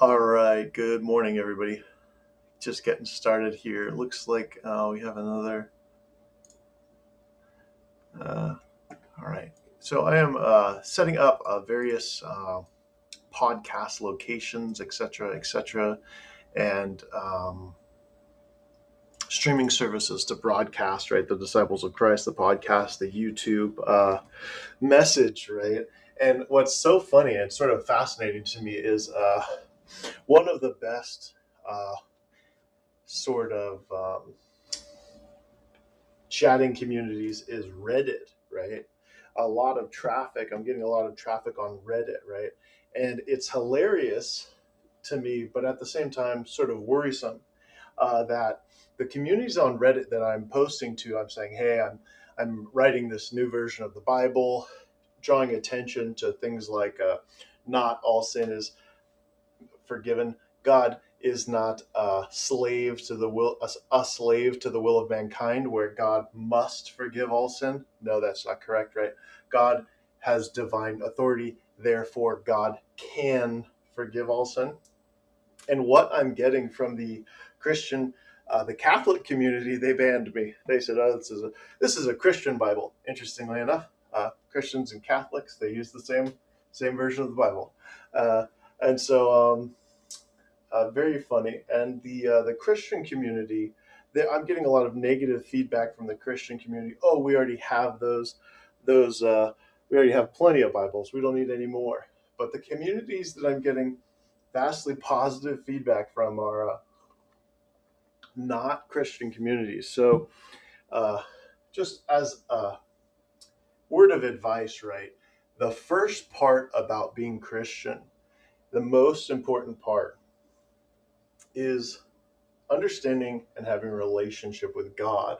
All right, good morning, everybody. Just getting started here. It looks like we have another. All right, so I am setting up various podcast locations, et cetera, and streaming services to broadcast, right? The Disciples of Christ, the podcast, the YouTube message, right? And what's so funny and sort of fascinating to me is one of the best sort of chatting communities is Reddit, right? A lot of traffic. I'm getting a lot of traffic on Reddit, right? And it's hilarious to me, but at the same time, sort of worrisome that the communities on Reddit that I'm posting to, I'm saying, hey, I'm writing this new version of the Bible, drawing attention to things like not all sin is forgiven. God is not a slave to the will of mankind, where God must forgive all sin. No, that's not correct, right? God has divine authority, therefore God can forgive all sin. And what I'm getting from the Christian, the Catholic community, they banned me. They said, "Oh, this is a Christian Bible." Interestingly enough, Christians and Catholics, they use the same version of the Bible. And so, very funny. And the Christian community, I'm getting a lot of negative feedback from the Christian community. Oh, we already have those. We already have plenty of Bibles. We don't need any more. But the communities that I'm getting vastly positive feedback from are not Christian communities. So, just as a word of advice, right? The first part about being Christian, the most important part, is understanding and having a relationship with God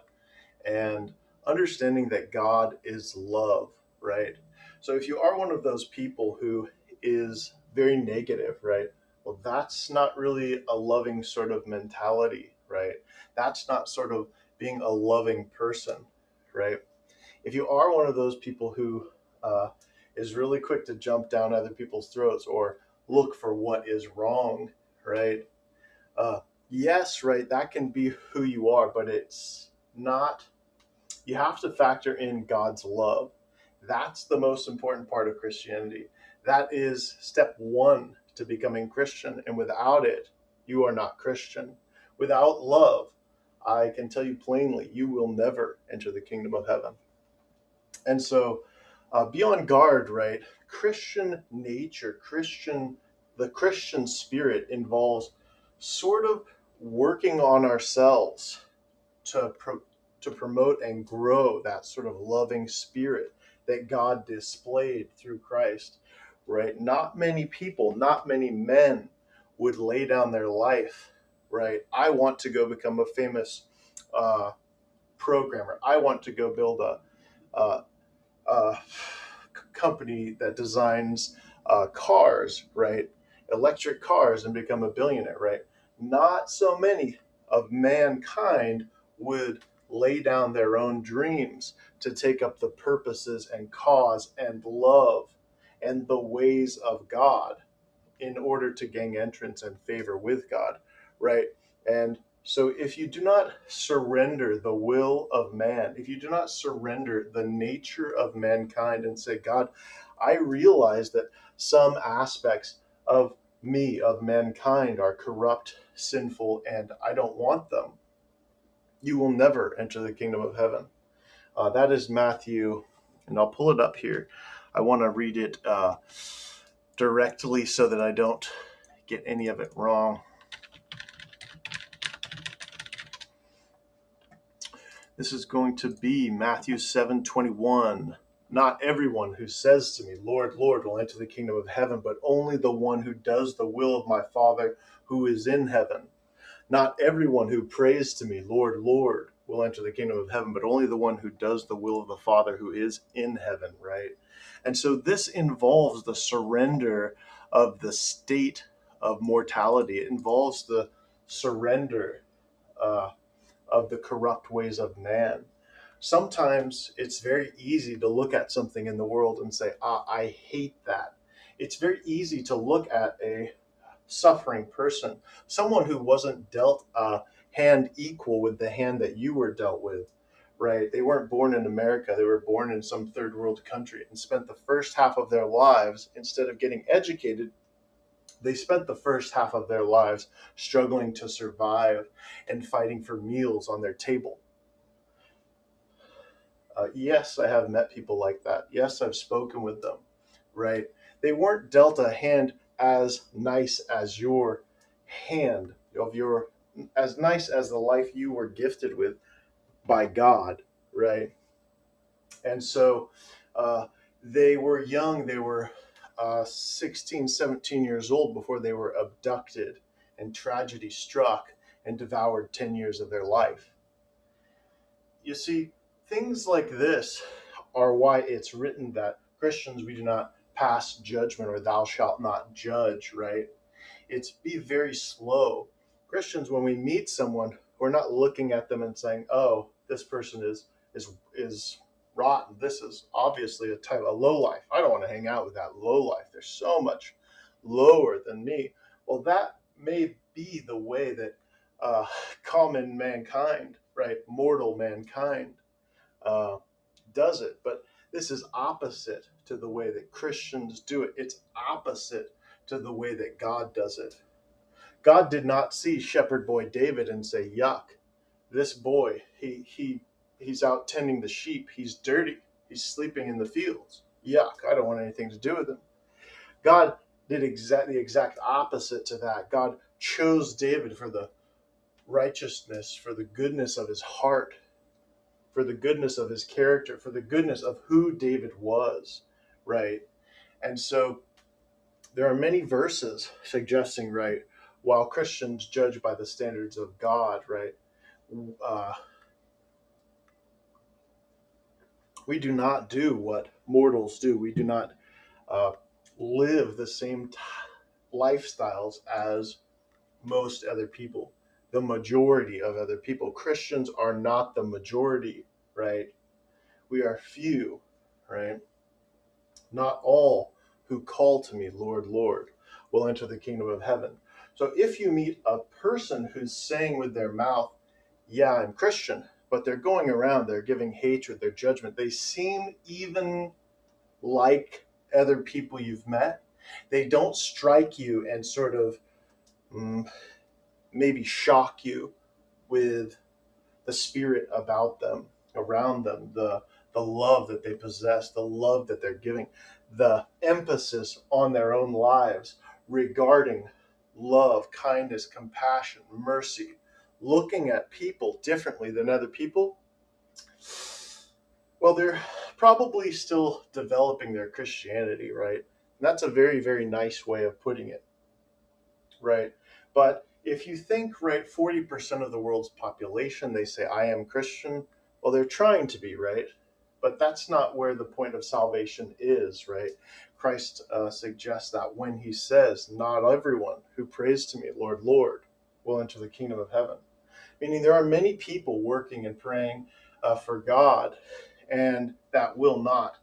and understanding that God is love, right? So if you are one of those people who is very negative, right? Well, that's not really a loving sort of mentality, right? That's not sort of being a loving person, right? If you are one of those people who is really quick to jump down other people's throats or look for what is wrong, right? Yes, right, that can be who you are, but it's not, you have to factor in God's love. That's the most important part of Christianity. That is step one to becoming Christian, and without it, you are not Christian. Without love, I can tell you plainly, you will never enter the kingdom of heaven. And so, be on guard, right? Christian nature, the Christian spirit involves sort of working on ourselves to promote and grow that sort of loving spirit that God displayed through Christ, right? Not many people, not many men would lay down their life, right? I want to go become a famous programmer. I want to go build a company that designs cars, right? Electric cars, and become a billionaire, right? Not so many of mankind would lay down their own dreams to take up the purposes and cause and love and the ways of God in order to gain entrance and favor with God, right? And so if you do not surrender the will of man, if you do not surrender the nature of mankind and say, God, I realize that some aspects of me, of mankind, are corrupt, sinful, and I don't want them, you will never enter the kingdom of heaven. That is Matthew, and I'll pull it up here. I want to read it directly so that I don't get any of it wrong. This is going to be Matthew 7:21. Not everyone who says to me, Lord, Lord, will enter the kingdom of heaven, but only the one who does the will of my Father who is in heaven. Not everyone who prays to me, Lord, Lord, will enter the kingdom of heaven, but only the one who does the will of the Father who is in heaven, right? And so this involves the surrender of the state of mortality. It involves the surrender of the corrupt ways of man. Sometimes it's very easy to look at something in the world and say, I hate that. It's very easy to look at a suffering person, someone who wasn't dealt a hand equal with the hand that you were dealt with, right? They weren't born in America. They were born in some third world country and spent the first half of their lives, instead of getting educated, they spent the first half of their lives struggling to survive and fighting for meals on their table. Yes, I have met people like that. Yes, I've spoken with them, right? They weren't dealt a hand as nice as your hand of your, as nice as the life you were gifted with by God, right? And so they were young. They were 16, 17 years old before they were abducted and tragedy struck and devoured 10 years of their life. You see, things like this are why it's written that Christians, we do not pass judgment, or thou shalt not judge, right? It's be very slow. Christians, when we meet someone, we're not looking at them and saying, oh, this person is rotten. This is obviously a lowlife. I don't want to hang out with that lowlife. They're so much lower than me. Well, that may be the way that common mankind, right, mortal mankind, does it, but this is opposite to the way that Christians do it. It's opposite to the way that God does it. God did not see shepherd boy David and say, yuck, this boy, he's out tending the sheep. He's dirty. He's sleeping in the fields. Yuck, I don't want anything to do with him. God did the exact opposite to that. God chose David for the righteousness, for the goodness of his heart, for the goodness of his character, for the goodness of who David was, right? And so there are many verses suggesting, right, while Christians judge by the standards of God, right, we do not do what mortals do. We do not live the same lifestyles as most other people, the majority of other people. Christians are not the majority, right? We are few, right? Not all who call to me, Lord, Lord, will enter the kingdom of heaven. So if you meet a person who's saying with their mouth, yeah, I'm Christian, but they're going around, they're giving hatred, they're judgment. They seem even like other people you've met. They don't strike you and sort of maybe shock you with the spirit about them, around them, the love that they possess, the love that they're giving, the emphasis on their own lives regarding love, kindness, compassion, mercy, looking at people differently than other people. Well, they're probably still developing their Christianity, right? And that's a very, very nice way of putting it, right? But if you think, right, 40% of the world's population, they say, I am Christian. Well, they're trying to be, right? But that's not where the point of salvation is, right? Christ suggests that when he says, not everyone who prays to me, Lord, Lord, will enter the kingdom of heaven. Meaning there are many people working and praying for God, and that will not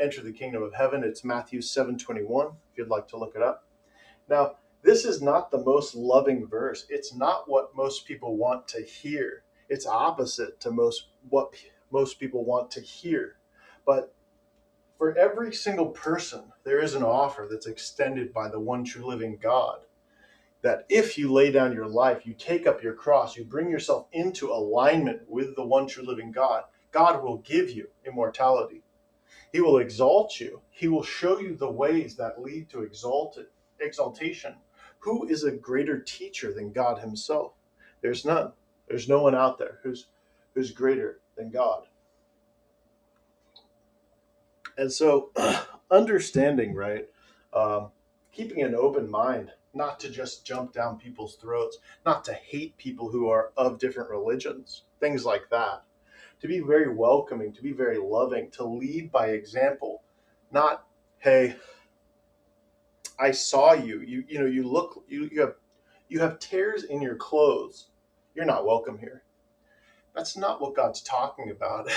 enter the kingdom of heaven. It's Matthew 7:21, if you'd like to look it up. Now, this is not the most loving verse. It's not what most people want to hear. It's opposite to what most people want to hear. But for every single person, there is an offer that's extended by the one true living God, that if you lay down your life, you take up your cross, you bring yourself into alignment with the one true living God, God will give you immortality. He will exalt you. He will show you the ways that lead to exaltation. Who is a greater teacher than God himself? There's none. There's no one out there who's greater than God. And so understanding, right, keeping an open mind, not to just jump down people's throats, not to hate people who are of different religions, things like that, to be very welcoming, to be very loving, to lead by example, not, hey, I saw you, you know, you look, you have tears in your clothes. You're not welcome here. That's not what God's talking about.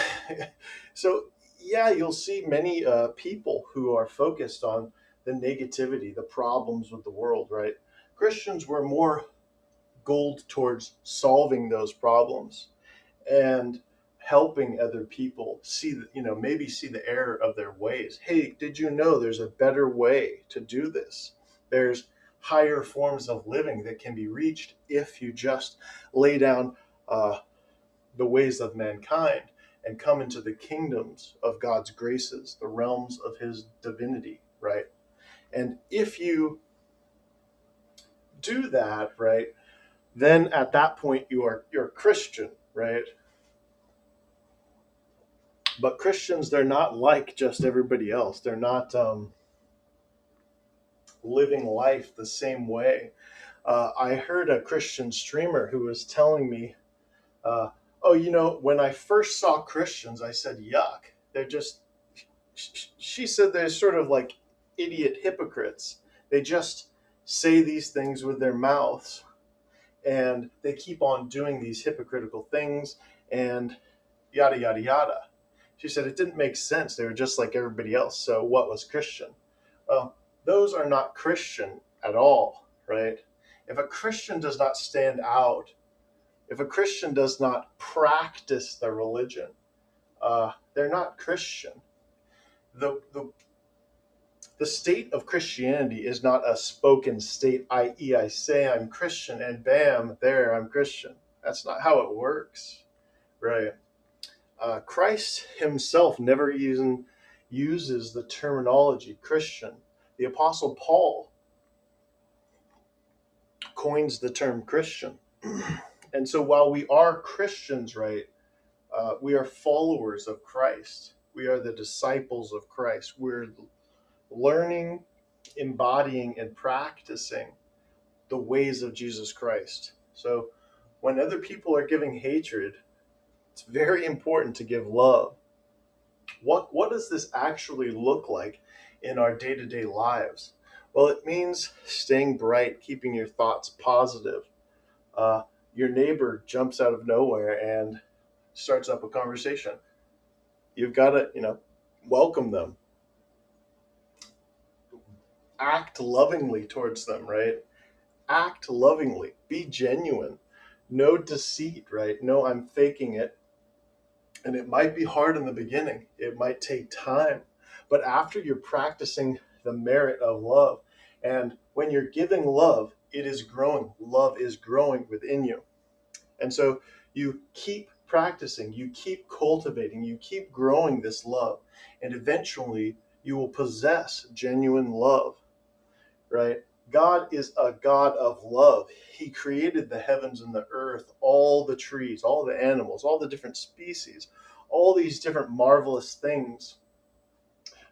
So yeah, you'll see many people who are focused on the negativity, the problems with the world, right? Christians were more goaled towards solving those problems and helping other people see, maybe see the error of their ways. Hey, did you know there's a better way to do this? There's higher forms of living that can be reached if you just lay down the ways of mankind and come into the kingdoms of God's graces, the realms of his divinity, right? And if you do that, right, then at that point you're Christian, right? But Christians, they're not like just everybody else. They're not living life the same way. I heard a Christian streamer who was telling me, when I first saw Christians, I said, yuck. They're just, she said they're sort of like idiot hypocrites. They just say these things with their mouths and they keep on doing these hypocritical things and yada, yada, yada. She said it didn't make sense. They were just like everybody else. So what was Christian? Well, those are not Christian at all, right? If a Christian does not stand out, if a Christian does not practice the religion, they're not Christian. The state of Christianity is not a spoken state, i.e. I say I'm Christian and bam, there, I'm Christian. That's not how it works, right? Christ himself never even uses the terminology Christian. The Apostle Paul coins the term Christian. And so while we are Christians, right, we are followers of Christ. We are the disciples of Christ. We're learning, embodying, and practicing the ways of Jesus Christ. So when other people are giving hatred, it's very important to give love. What does this actually look like in our day-to-day lives? Well, it means staying bright, keeping your thoughts positive. Your neighbor jumps out of nowhere and starts up a conversation. You've got to, welcome them. Act lovingly towards them, right? Act lovingly. Be genuine. No deceit, right? No, I'm faking it. And it might be hard in the beginning. It might take time. But after you're practicing the merit of love, and when you're giving love, it is growing. Love is growing within you. And so you keep practicing, you keep cultivating, you keep growing this love. And eventually you will possess genuine love, right? God is a God of love. He created the heavens and the earth, all the trees, all the animals, all the different species, all these different marvelous things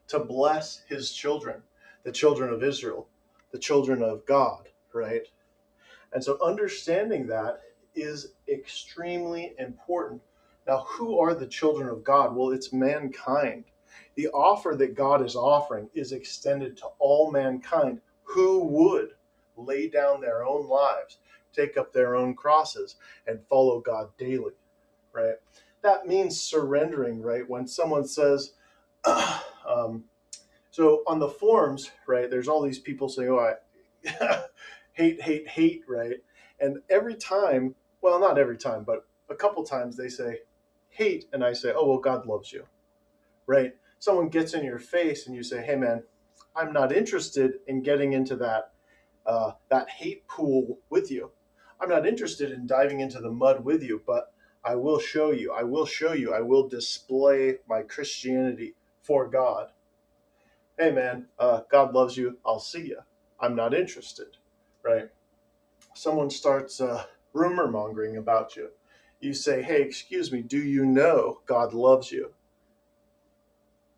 to bless his children, the children of Israel, the children of God, right? And so understanding that is extremely important. Now, who are the children of God? Well, it's mankind. The offer that God is offering is extended to all mankind who would lay down their own lives, take up their own crosses, and follow God daily, right? That means surrendering, right? When someone says, so on the forums, right, there's all these people saying, oh, I hate, right? And every time, well, not every time, but a couple times they say hate, and I say, oh, well, God loves you, right? Someone gets in your face and you say, hey, man, I'm not interested in getting into that hate pool with you. I'm not interested in diving into the mud with you, but I will show you. I will show you. I will display my Christianity for God. Hey, man, God loves you. I'll see you. I'm not interested, right? Someone starts rumor mongering about you. You say, hey, excuse me, do you know God loves you?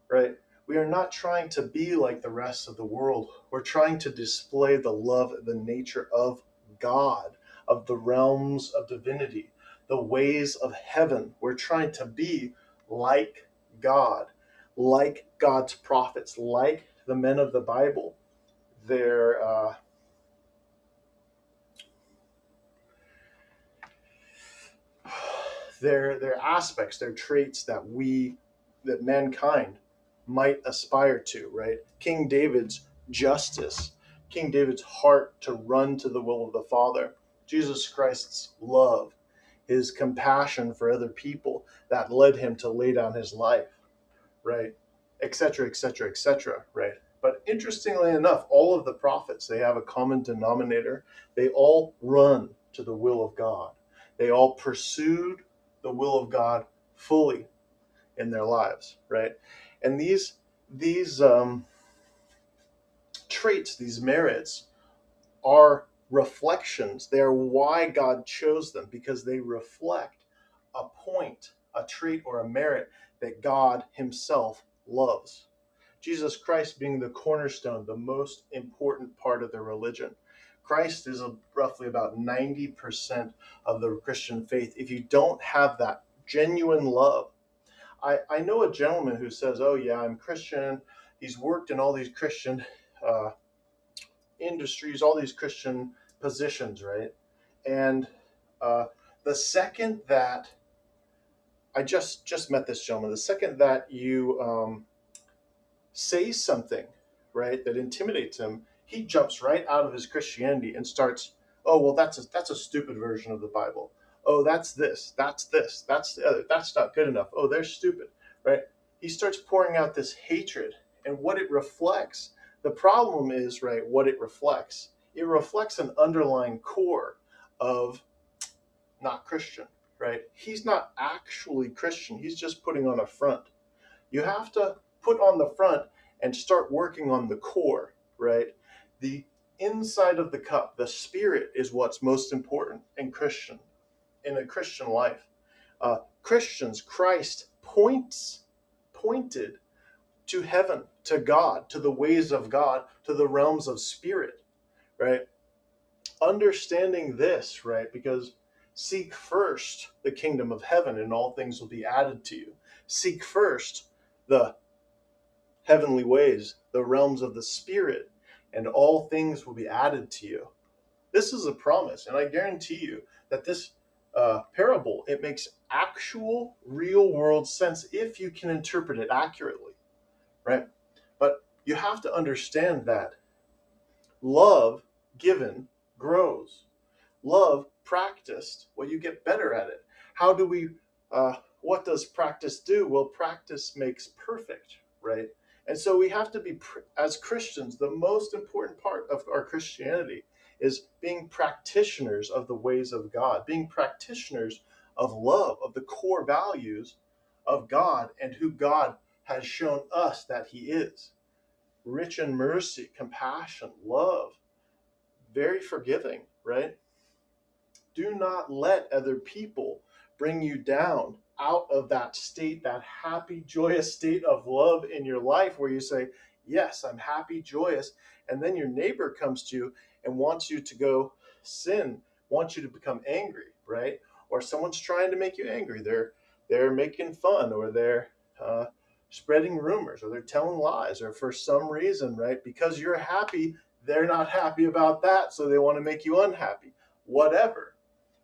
Right? We are not trying to be like the rest of the world. We're trying to display the love, the nature of God, of the realms of divinity, the ways of heaven. We're trying to be like God, like God's prophets, like the men of the Bible, their aspects, their traits that mankind might aspire to, right? King David's justice, King David's heart to run to the will of the Father, Jesus Christ's love, his compassion for other people that led him to lay down his life, right? Et cetera, et cetera, et cetera, right? But interestingly enough, all of the prophets, they have a common denominator. They all run to the will of God. They all pursued the will of God fully in their lives, right? And these traits, these merits, are reflections. They are why God chose them, because they reflect a point, a trait, or a merit that God himself loves. Jesus Christ being the cornerstone, the most important part of their religion. Christ is roughly about 90% of the Christian faith. If you don't have that genuine love, I know a gentleman who says, oh yeah, I'm Christian. He's worked in all these Christian industries, all these Christian positions, right? And the second that, I just met this gentleman, the second that you say something, right, that intimidates him, he jumps right out of his Christianity and starts, oh, well, that's a stupid version of the Bible. Oh, that's this, that's the other, that's not good enough. Oh, they're stupid, right? He starts pouring out this hatred, and what it reflects, the problem is, right, what it reflects an underlying core of not Christian, right? He's not actually Christian. He's just putting on a front. You have to put on the front and start working on the core, right? The inside of the cup, the spirit, is what's most important in a Christian life. Christ pointed to heaven, to God, to the ways of God, to the realms of spirit, right? Understanding this, right? Because seek first the kingdom of heaven and all things will be added to you. Seek first the heavenly ways, the realms of the spirit, and all things will be added to you. This is a promise, and I guarantee you that this parable, it makes actual real world sense if you can interpret it accurately, right? But you have to understand that love given grows. Love practiced, well, you get better at it. How do we, what does practice do? Well, practice makes perfect, right? And so we have to be, as Christians, the most important part of our Christianity is being practitioners of the ways of God, being practitioners of love, of the core values of God and who God has shown us that he is. Rich in mercy, compassion, love, very forgiving, right? Do not let other people bring you down out of that state, that happy, joyous state of love in your life where you say, yes, I'm happy, joyous. And then your neighbor comes to you and wants you to go sin, wants you to become angry, right? Or someone's trying to make you angry. They're making fun, or they're spreading rumors, or they're telling lies, or for some reason, right? Because you're happy, they're not happy about that, so they want to make you unhappy. Whatever.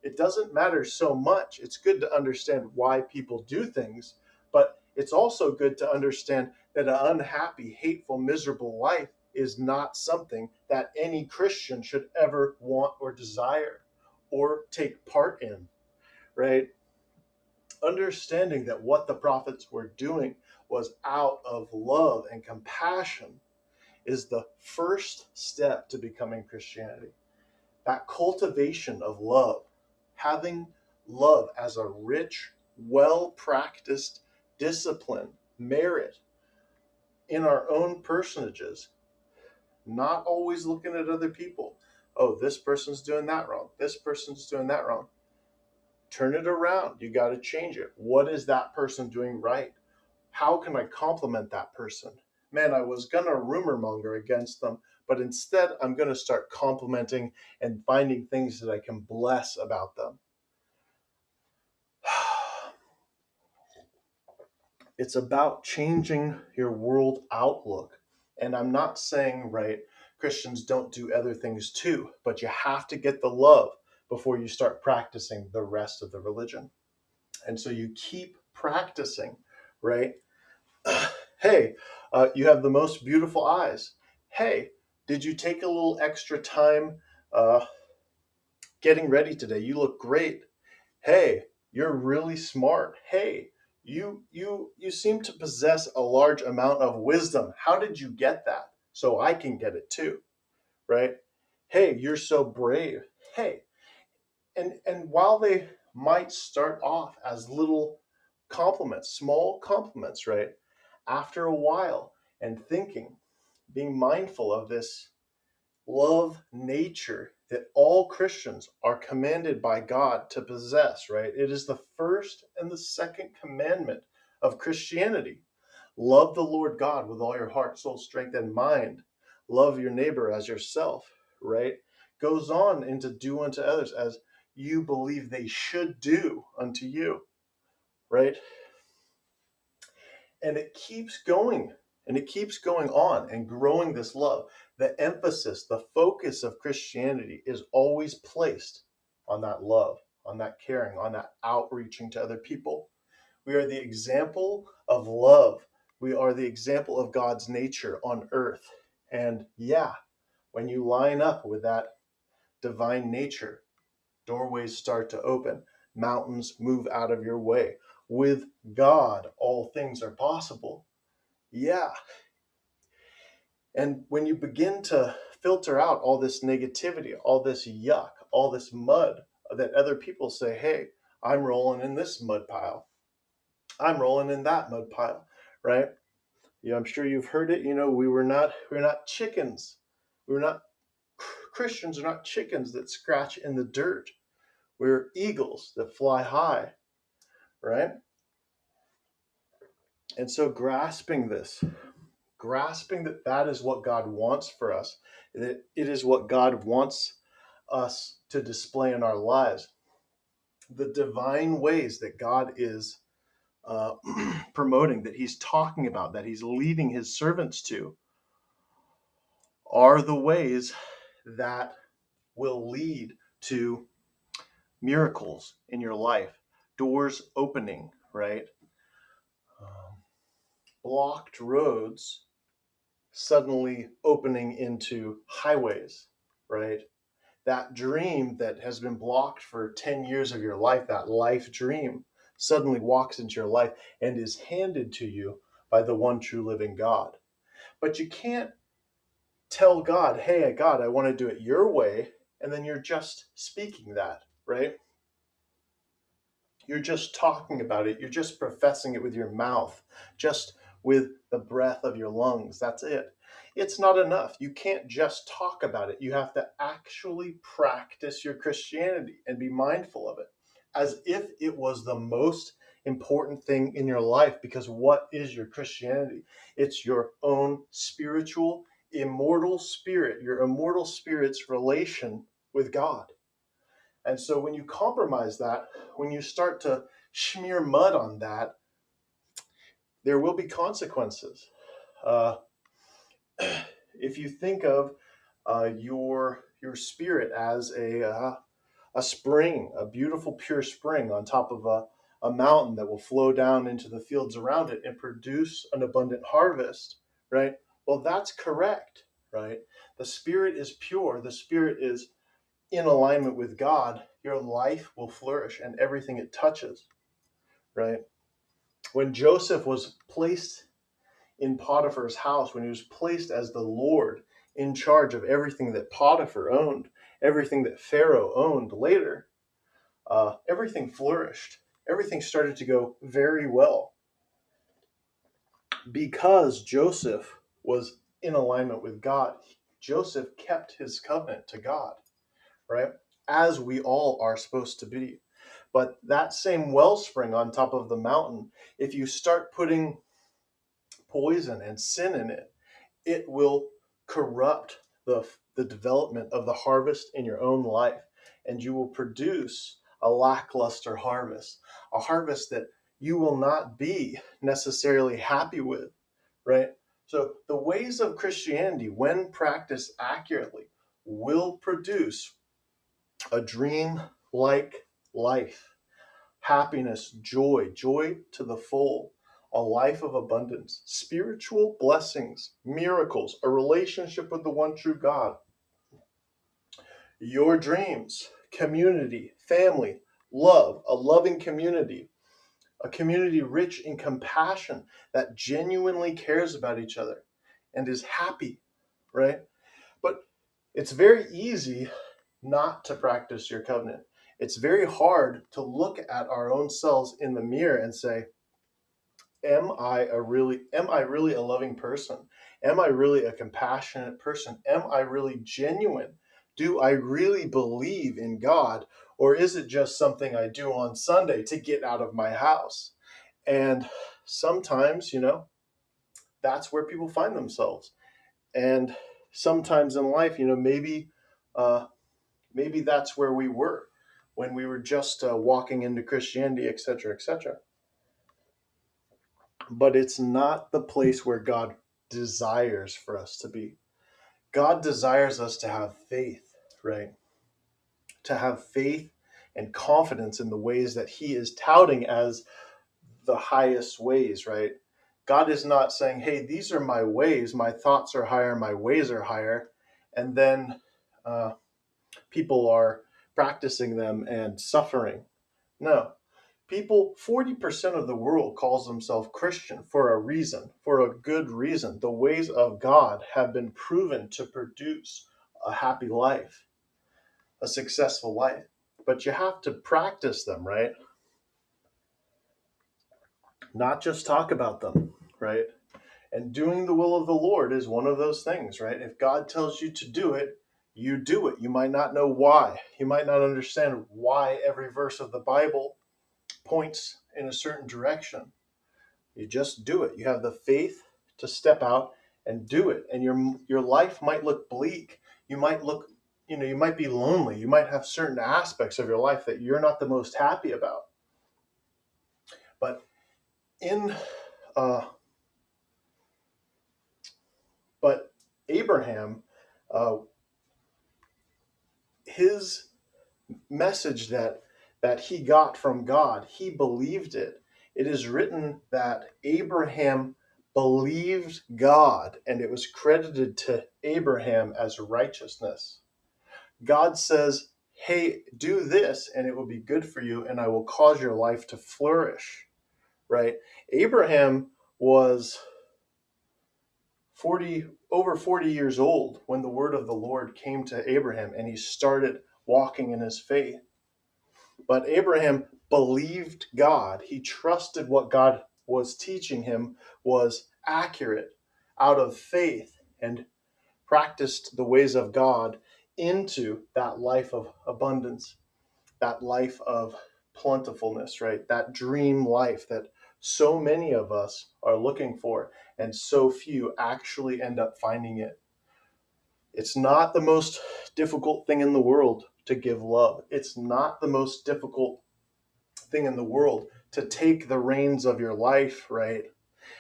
It doesn't matter so much. It's good to understand why people do things, but it's also good to understand that an unhappy, hateful, miserable life is not something that any Christian should ever want or desire or take part in, right? Understanding that what the prophets were doing was out of love and compassion is the first step to becoming Christianity. That cultivation of love, having love as a rich, well-practiced discipline, merit in our own personages, not always looking at other people. Oh, this person's doing that wrong. This person's doing that wrong. Turn it around. You got to change it. What is that person doing right? How can I compliment that person? Man, I was going to rumor monger against them, but instead I'm going to start complimenting and finding things that I can bless about them. It's about changing your world outlook. And I'm not saying, right, Christians don't do other things too, but you have to get the love before you start practicing the rest of the religion. And so you keep practicing, right? Hey, you have the most beautiful eyes. Hey, Did you take a little extra time getting ready today? You look great. Hey, you're really smart. Hey, you seem to possess a large amount of wisdom. How did you get that? So I can get it too, right? Hey, you're so brave. Hey, and while they might start off as little compliments, small compliments, right? After a while, and thinking, being mindful of this love nature that all Christians are commanded by God to possess, right? It is the first and the second commandment of Christianity. Love the Lord God with all your heart, soul, strength, and mind. Love your neighbor as yourself, right? Goes on into do unto others as you believe they should do unto you, right? And it keeps going. And it keeps going on and growing this love. The emphasis, the focus of Christianity is always placed on that love, on that caring, on that outreaching to other people. We are the example of love. We are the example of God's nature on earth. And yeah, when you line up with that divine nature, doorways start to open, mountains move out of your way. With God, all things are possible. Yeah. And when you begin to filter out all this negativity, all this yuck, all this mud that other people say, hey, I'm rolling in this mud pile. I'm rolling in that mud pile, right? Yeah, I'm sure you've heard it. You know, we're not chickens. Christians are not chickens that scratch in the dirt. We're eagles that fly high, right? And so grasping this, grasping that is what God wants for us, that it is what God wants us to display in our lives, the divine ways that God is promoting, that he's talking about, that he's leading his servants to, are the ways that will lead to miracles in your life, doors opening, right? Blocked roads suddenly opening into highways, right? That dream that has been blocked for 10 years of your life, that life dream, suddenly walks into your life and is handed to you by the one true living God. But you can't tell God, hey, God, I want to do it your way, and then you're just speaking that, right? You're just talking about it. You're just professing it with your mouth, just with the breath of your lungs. That's it. It's not enough. You can't just talk about it. You have to actually practice your Christianity and be mindful of it as if it was the most important thing in your life. Because what is your Christianity? It's your own spiritual, immortal spirit, your immortal spirit's relation with God. And so when you compromise that, when you start to smear mud on that, there will be consequences. If you think of your spirit as a spring, a beautiful pure spring on top of a mountain that will flow down into the fields around it and produce an abundant harvest, right? Well, that's correct, right? The spirit is pure. The spirit is in alignment with God. Your life will flourish and everything it touches, right? When Joseph was placed in Potiphar's house, when he was placed as the Lord in charge of everything that Potiphar owned, everything that Pharaoh owned later, everything flourished. Everything started to go very well because Joseph was in alignment with God. Joseph kept his covenant to God, right? As we all are supposed to be. But that same wellspring on top of the mountain, if you start putting poison and sin in it, it will corrupt the development of the harvest in your own life. And you will produce a lackluster harvest, a harvest that you will not be necessarily happy with, right? So the ways of Christianity, when practiced accurately, will produce a dream-like life, happiness, joy to the full, a life of abundance, spiritual blessings, miracles, a relationship with the one true God, your dreams, community, family, love, a loving community, a community rich in compassion that genuinely cares about each other and is happy, right? But it's very easy not to practice your covenant. It's very hard to look at our own selves in the mirror and say, am I really a loving person? Am I really a compassionate person? Am I really genuine? Do I really believe in God? Or is it just something I do on Sunday to get out of my house? And sometimes, you know, that's where people find themselves. And sometimes in life, you know, maybe that's where we were when we were just walking into Christianity, etc., etc. But it's not the place where God desires for us to be. God desires us to have faith, right? To have faith and confidence in the ways that he is touting as the highest ways, right? God is not saying, hey, these are my ways. My thoughts are higher. My ways are higher. And then people are practicing them and suffering. No. People, 40% of the world calls themselves Christian for a reason, for a good reason. The ways of God have been proven to produce a happy life, a successful life. But you have to practice them, right? Not just talk about them, right? And doing the will of the Lord is one of those things, right? If God tells you to do it, you do it. You might not know why. You might not understand why every verse of the Bible points in a certain direction. You just do it. You have the faith to step out and do it. And your life might look bleak. You might look, you know, you might be lonely. You might have certain aspects of your life that you're not the most happy about. But but Abraham, his message that he got from God, he believed it. It is written that Abraham believed God, and it was credited to Abraham as righteousness. God says, hey, do this, and it will be good for you, and I will cause your life to flourish, right? Abraham was over 40 years old when the word of the Lord came to Abraham, and he started walking in his faith. But Abraham believed God. He trusted what God was teaching him was accurate out of faith and practiced the ways of God into that life of abundance, that life of plentifulness, right? That dream life that so many of us are looking for and so few actually end up finding it. It's not the most difficult thing in the world to give love. It's not the most difficult thing in the world to take the reins of your life, right?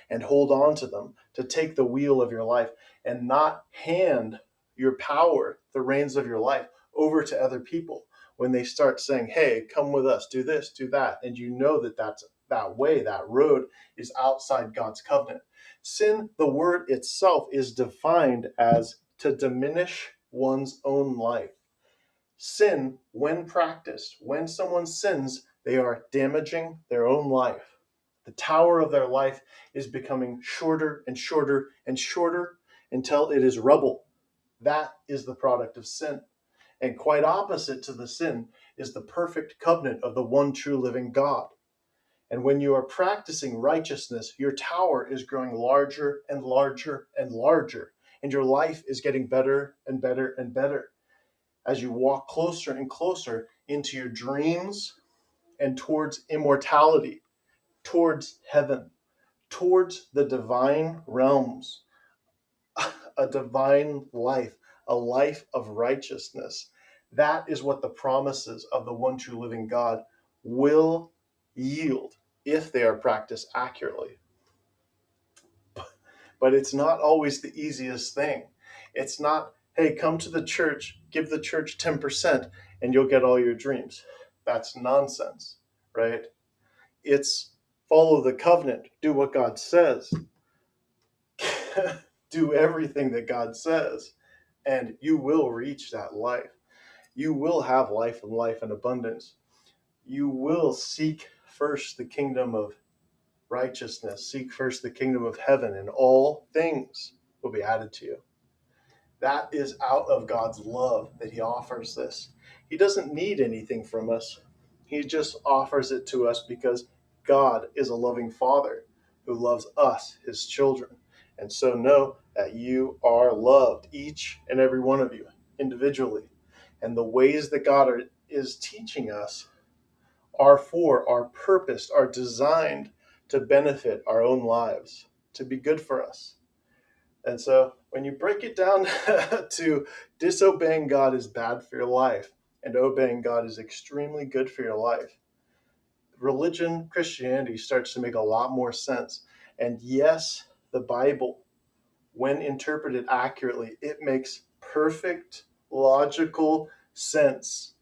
And hold on to them, to take the wheel of your life and not hand your power, the reins of your life, over to other people when they start saying, hey, come with us, do this, do that. And you know that road is outside God's covenant. Sin, the word itself, is defined as to diminish one's own life. Sin, when practiced, when someone sins, they are damaging their own life. The tower of their life is becoming shorter and shorter and shorter until it is rubble. That is the product of sin. And quite opposite to the sin is the perfect covenant of the one true living God. And when you are practicing righteousness, your tower is growing larger and larger and larger, and your life is getting better and better and better as you walk closer and closer into your dreams and towards immortality, towards heaven, towards the divine realms, a divine life, a life of righteousness. That is what the promises of the one true living God will yield if they are practiced accurately. But it's not always the easiest thing. It's not, hey, come to the church, give the church 10%, and you'll get all your dreams. That's nonsense, right? It's Follow the covenant. Do what God says. Do everything that God says, and you will reach that life. You will have life and life in abundance. You will seek first the kingdom of righteousness. Seek first the kingdom of heaven, and all things will be added to you. That is out of God's love that he offers this. He doesn't need anything from us. He just offers it to us because God is a loving Father who loves us, his children. And so know that you are loved, each and every one of you, individually. And the ways that God is teaching us are for, are purposed, are designed to benefit our own lives, to be good for us. And so when you break it down to disobeying God is bad for your life and obeying God is extremely good for your life, religion, Christianity starts to make a lot more sense. And yes, the Bible, when interpreted accurately, it makes perfect, logical sense.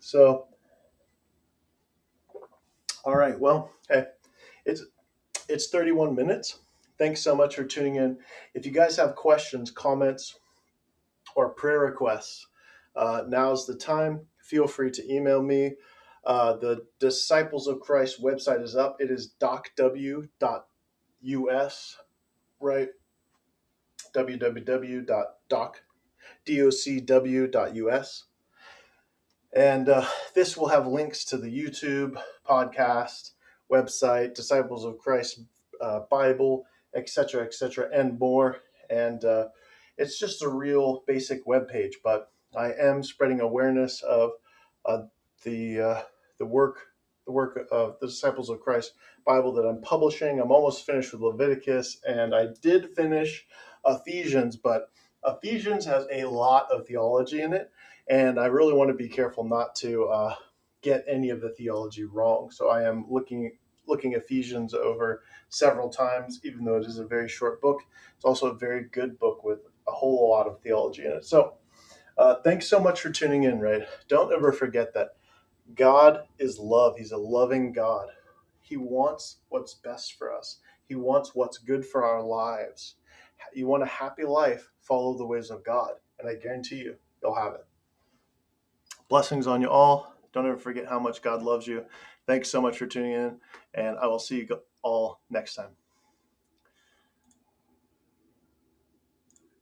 So, all right, well, hey, it's 31 minutes. Thanks so much for tuning in. If you guys have questions, comments, or prayer requests, now's the time. Feel free to email me. The Disciples of Christ website is up. It is docw.us, right? www.docw.us. And this will have links to the YouTube, podcast, website, Disciples of Christ Bible, etc., etc., and more. And it's just a real basic webpage, but I am spreading awareness of the work of the Disciples of Christ Bible that I'm publishing. I'm almost finished with Leviticus, and I did finish Ephesians, but Ephesians has a lot of theology in it, and I really want to be careful not to get any of the theology wrong. So I am looking Ephesians over several times, even though it is a very short book. It's also a very good book with a whole lot of theology in it. So thanks so much for tuning in, right? Don't ever forget that God is love. He's a loving God. He wants what's best for us. He wants what's good for our lives. You want a happy life, follow the ways of God, and I guarantee you, you'll have it. Blessings on you all. Don't ever forget how much God loves you. Thanks so much for tuning in, and I will see you all next time.